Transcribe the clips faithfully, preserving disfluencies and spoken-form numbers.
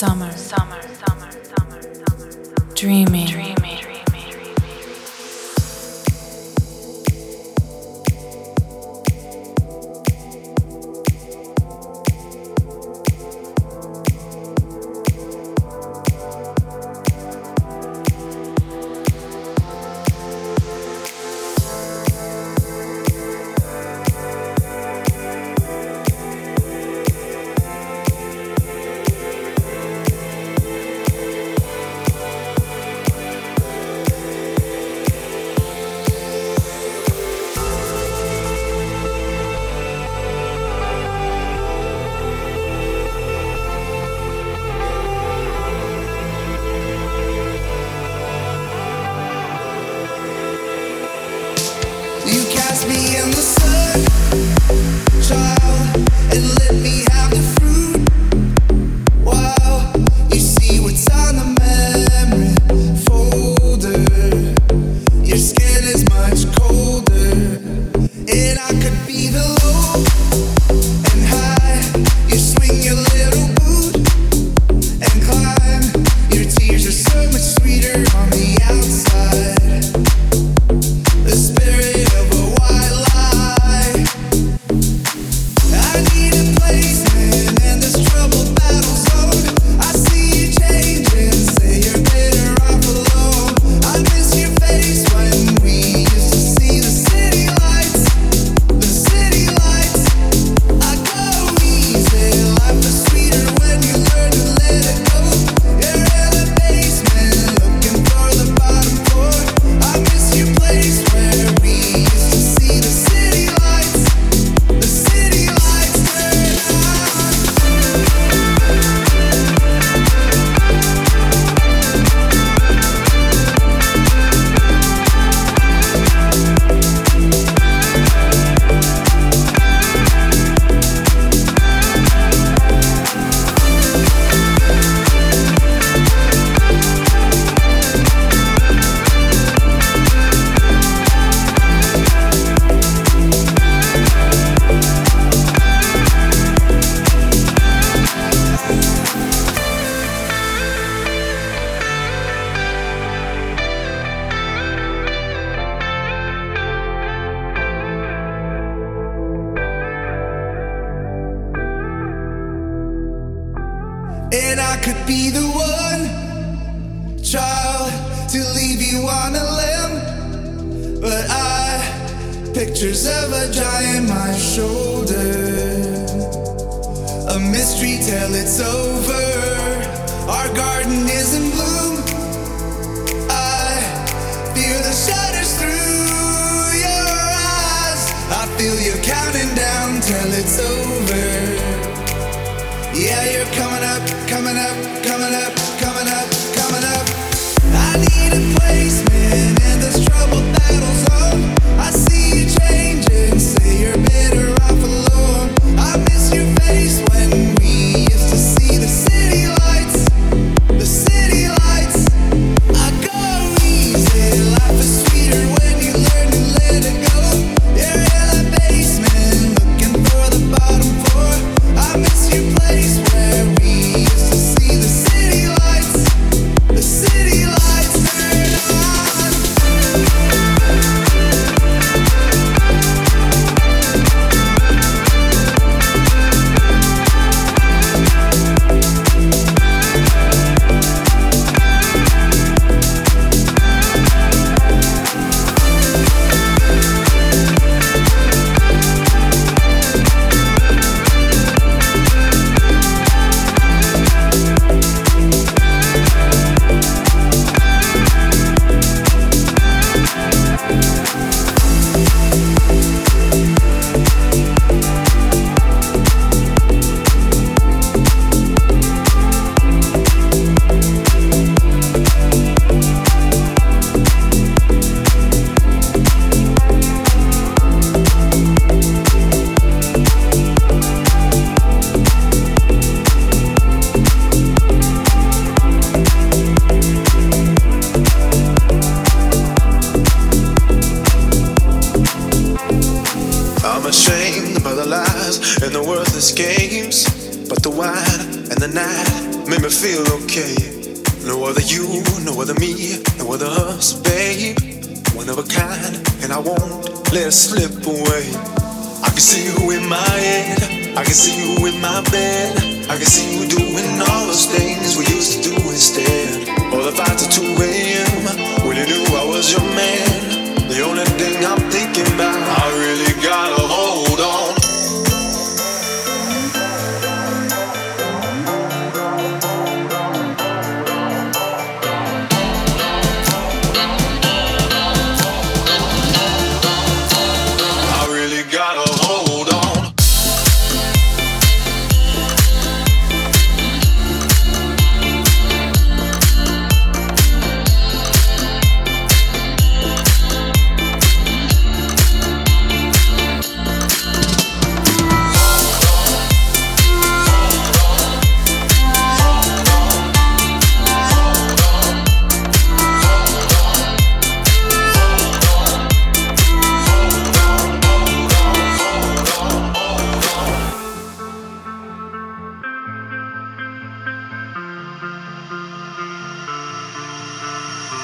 Summer, summer, summer, summer, summer, summer. Dreaming, dreaming. And I could be the one child to leave you on a limb, but I pictures of a giant my shoulder, a mystery till it's over. Our garden is in bloom. I feel the shutters through your eyes. I feel you counting down till it's over. Yeah, you're coming up, coming up, coming up, coming up, coming up. I need a placement in this troubled battle zone. I see you changing, say you're better off alone. I miss your face when we used to see the city lights, the city lights. I go easy, life is sweeter when you learn to let it go. You're in the basement, looking for the bottom floor. I miss your place where we used to see the city lights, the city lights turn on. made me feel okay. No other you, no other me, no other us, babe. One of a kind, and I won't let it slip away. I can see you in my head, I can see you in my bed, I can see you doing all those things we used to do instead. All the fights at two a.m. when you knew I was your man. The only thing I'm thinking about, I really gotta hold on.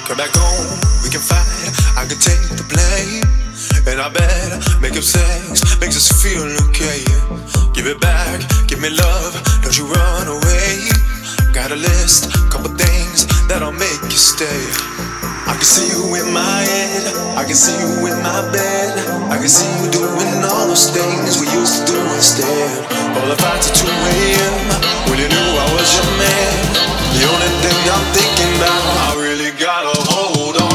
Come back home, we can fight, I can take the blame. And I bet making sex makes us feel okay. Give it back, give me love, don't you run away. Got a list, couple things that'll make you stay. I can see you in my head, I can see you in my bed, I can see you doing all those things we used to do instead. All the fights at two a.m. when you knew I was your man. The only thing I'm thinking about, I really gotta hold on.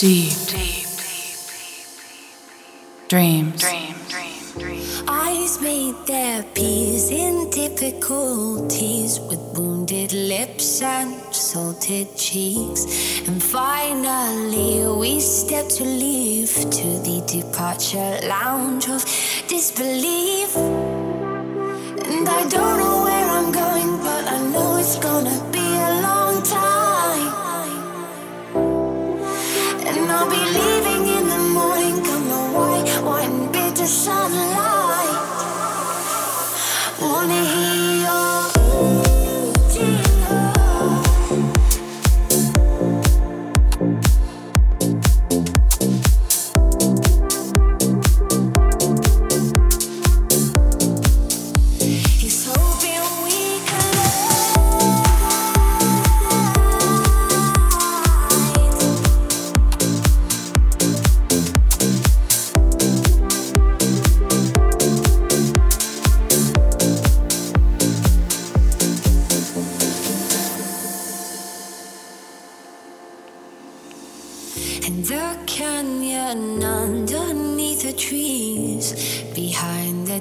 Deep, deep, dreams. Eyes made their peace in difficulties with wounded lips and salted cheeks. And finally we stepped to leave to the departure lounge of disbelief. And I don't know where I'm going, but I know it's gonna be a long time. I'll be leaving in the morning, come the white, white and bitter sunlight. Wanna hear your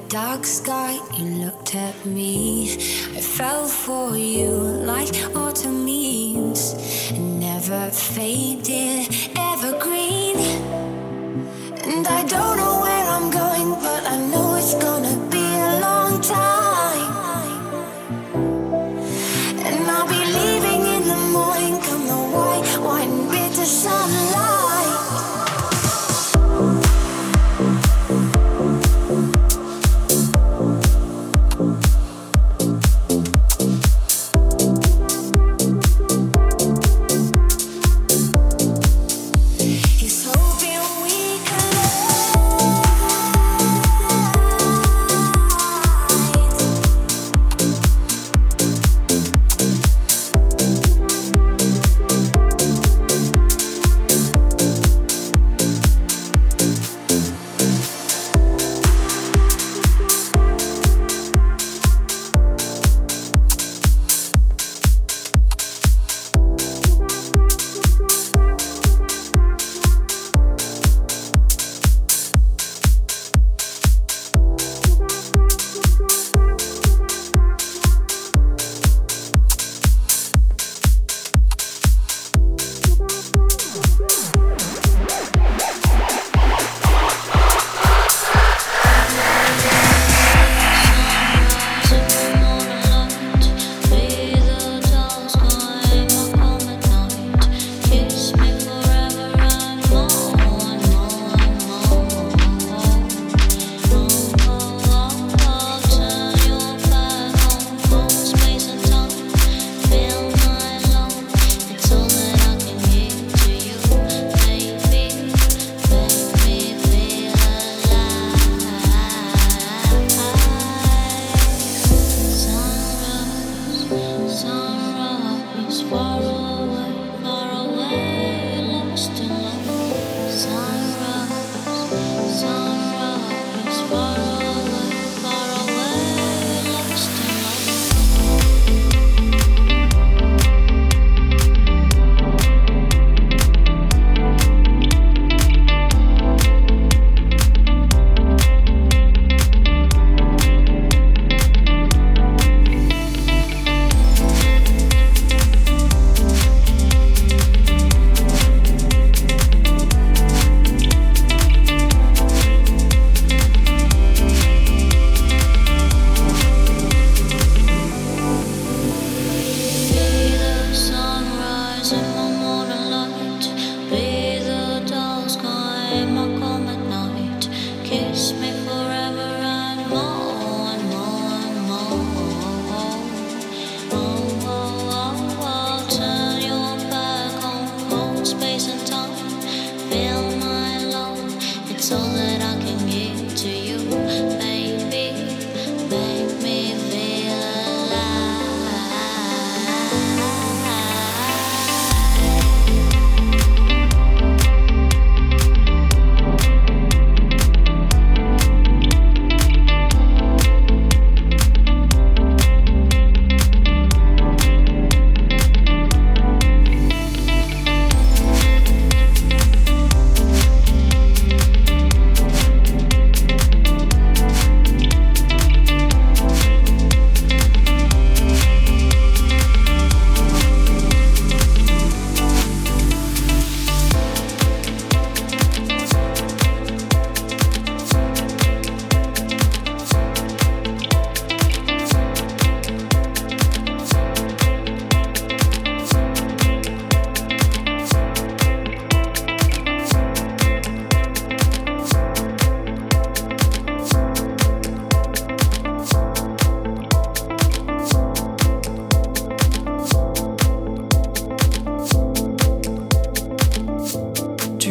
dark sky, you looked at me. I fell for you like autumn leaves, and never faded, evergreen. And I don't know where I'm going, but I know it's gonna be a long time.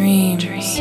dreams. dreams.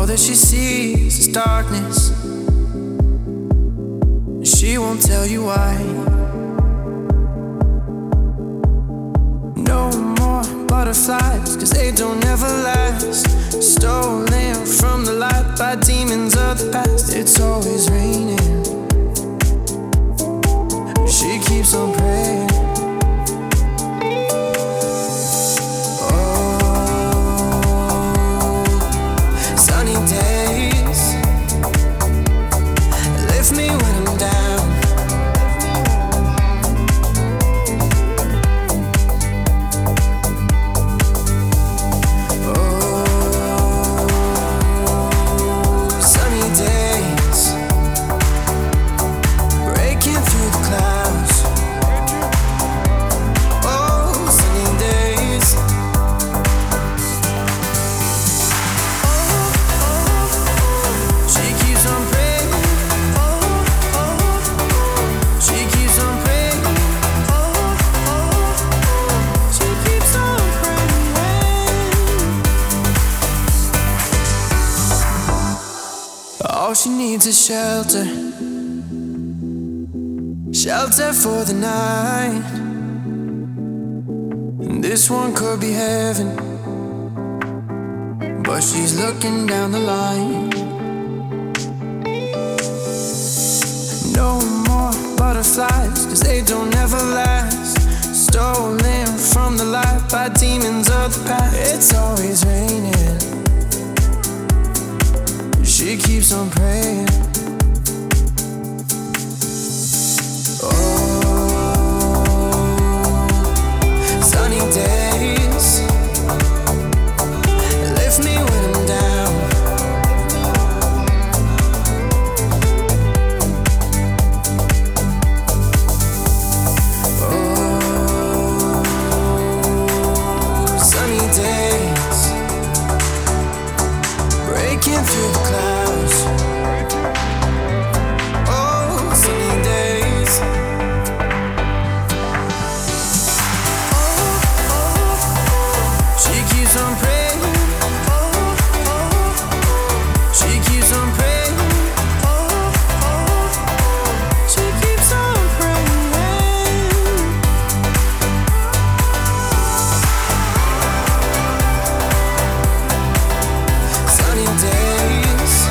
All that she sees is darkness. She won't tell you why. No more butterflies, cause they don't ever last. Stolen from the light by demons of the past. It's always raining. She keeps on praying. All she needs is shelter, shelter for the night. And this one could be heaven, but she's looking down the line. No more butterflies, cause they don't ever last. Stolen from the light by demons of the past. It's always raining. She keeps on praying. Oh, sunny days, lift me when I'm down. Through the clouds, oh, sunny days. Days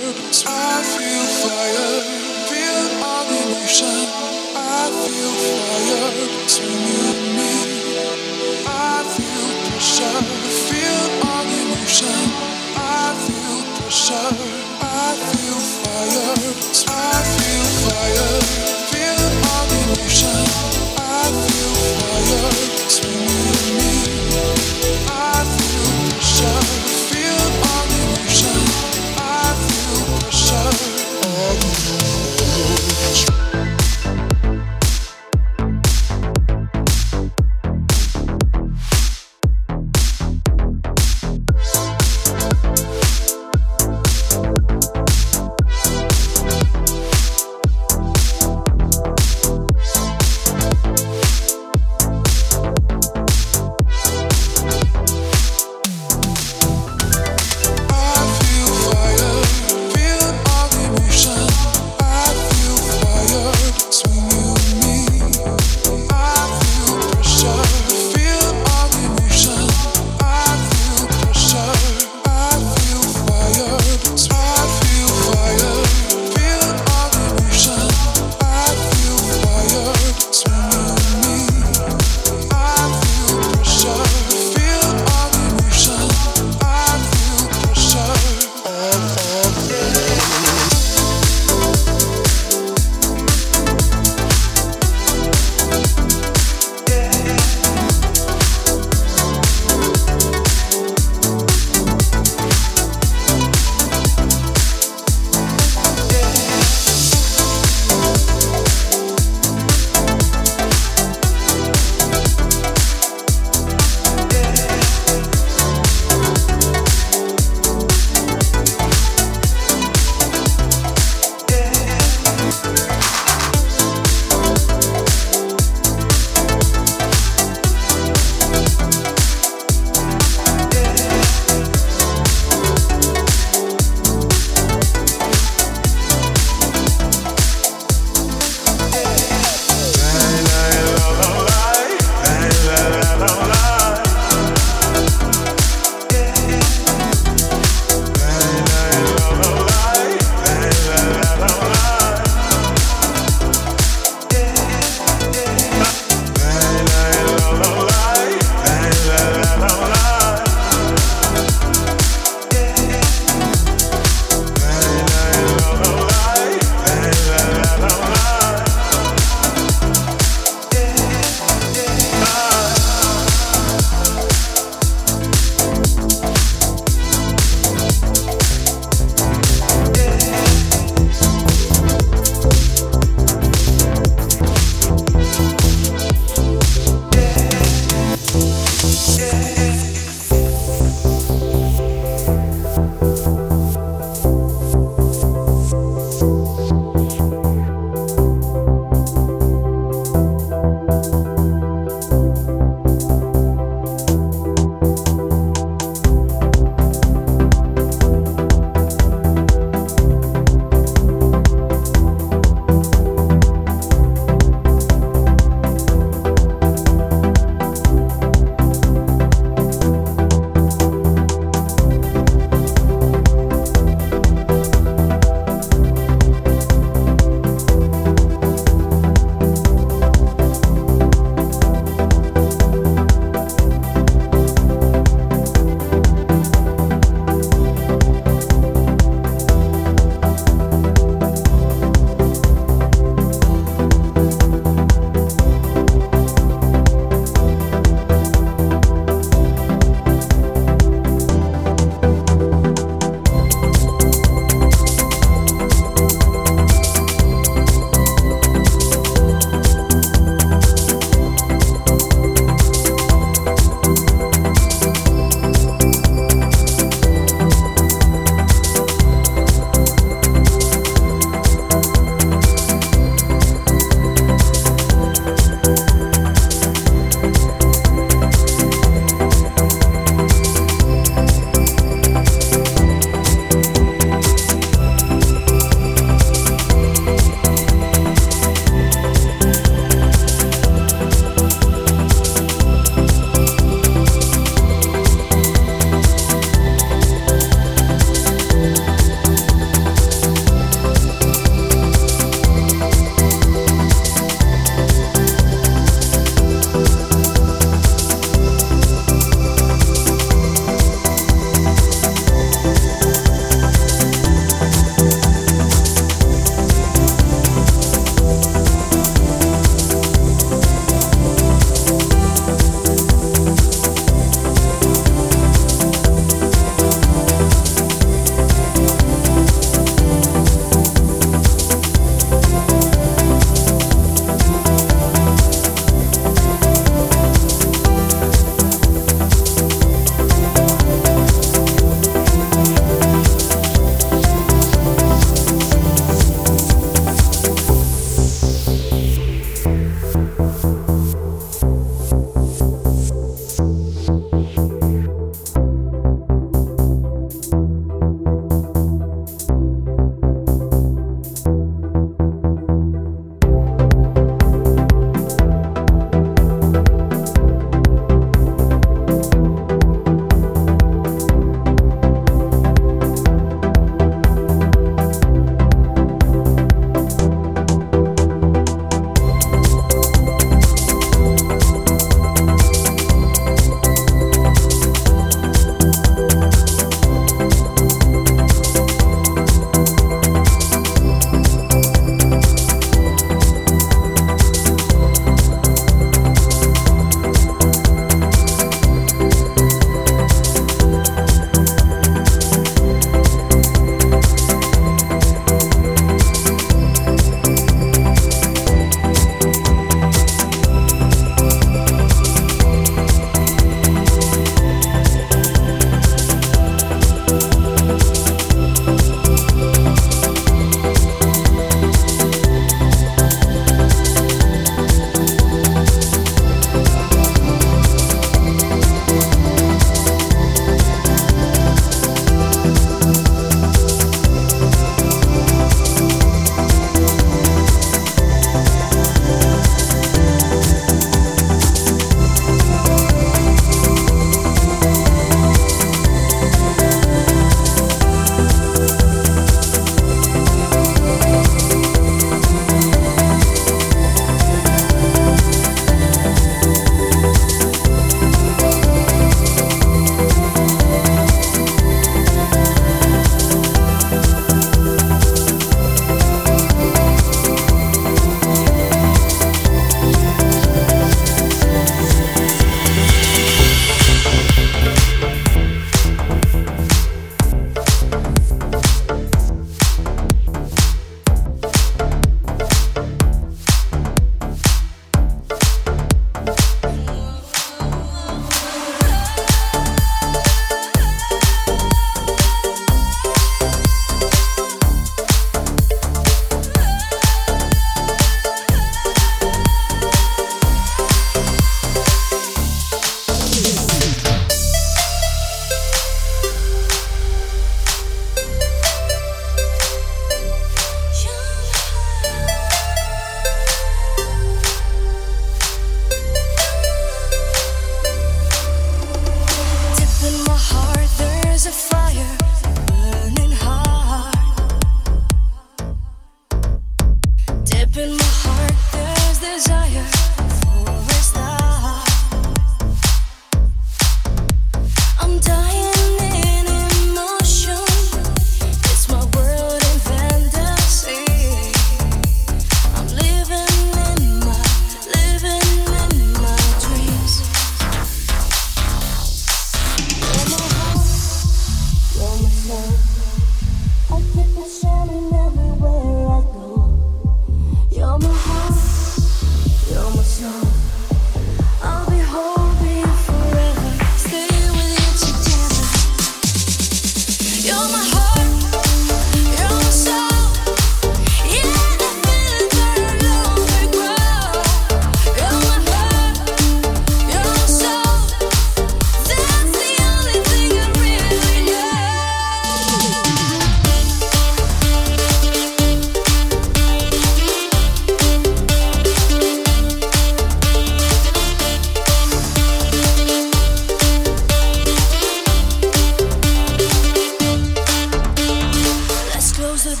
the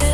door.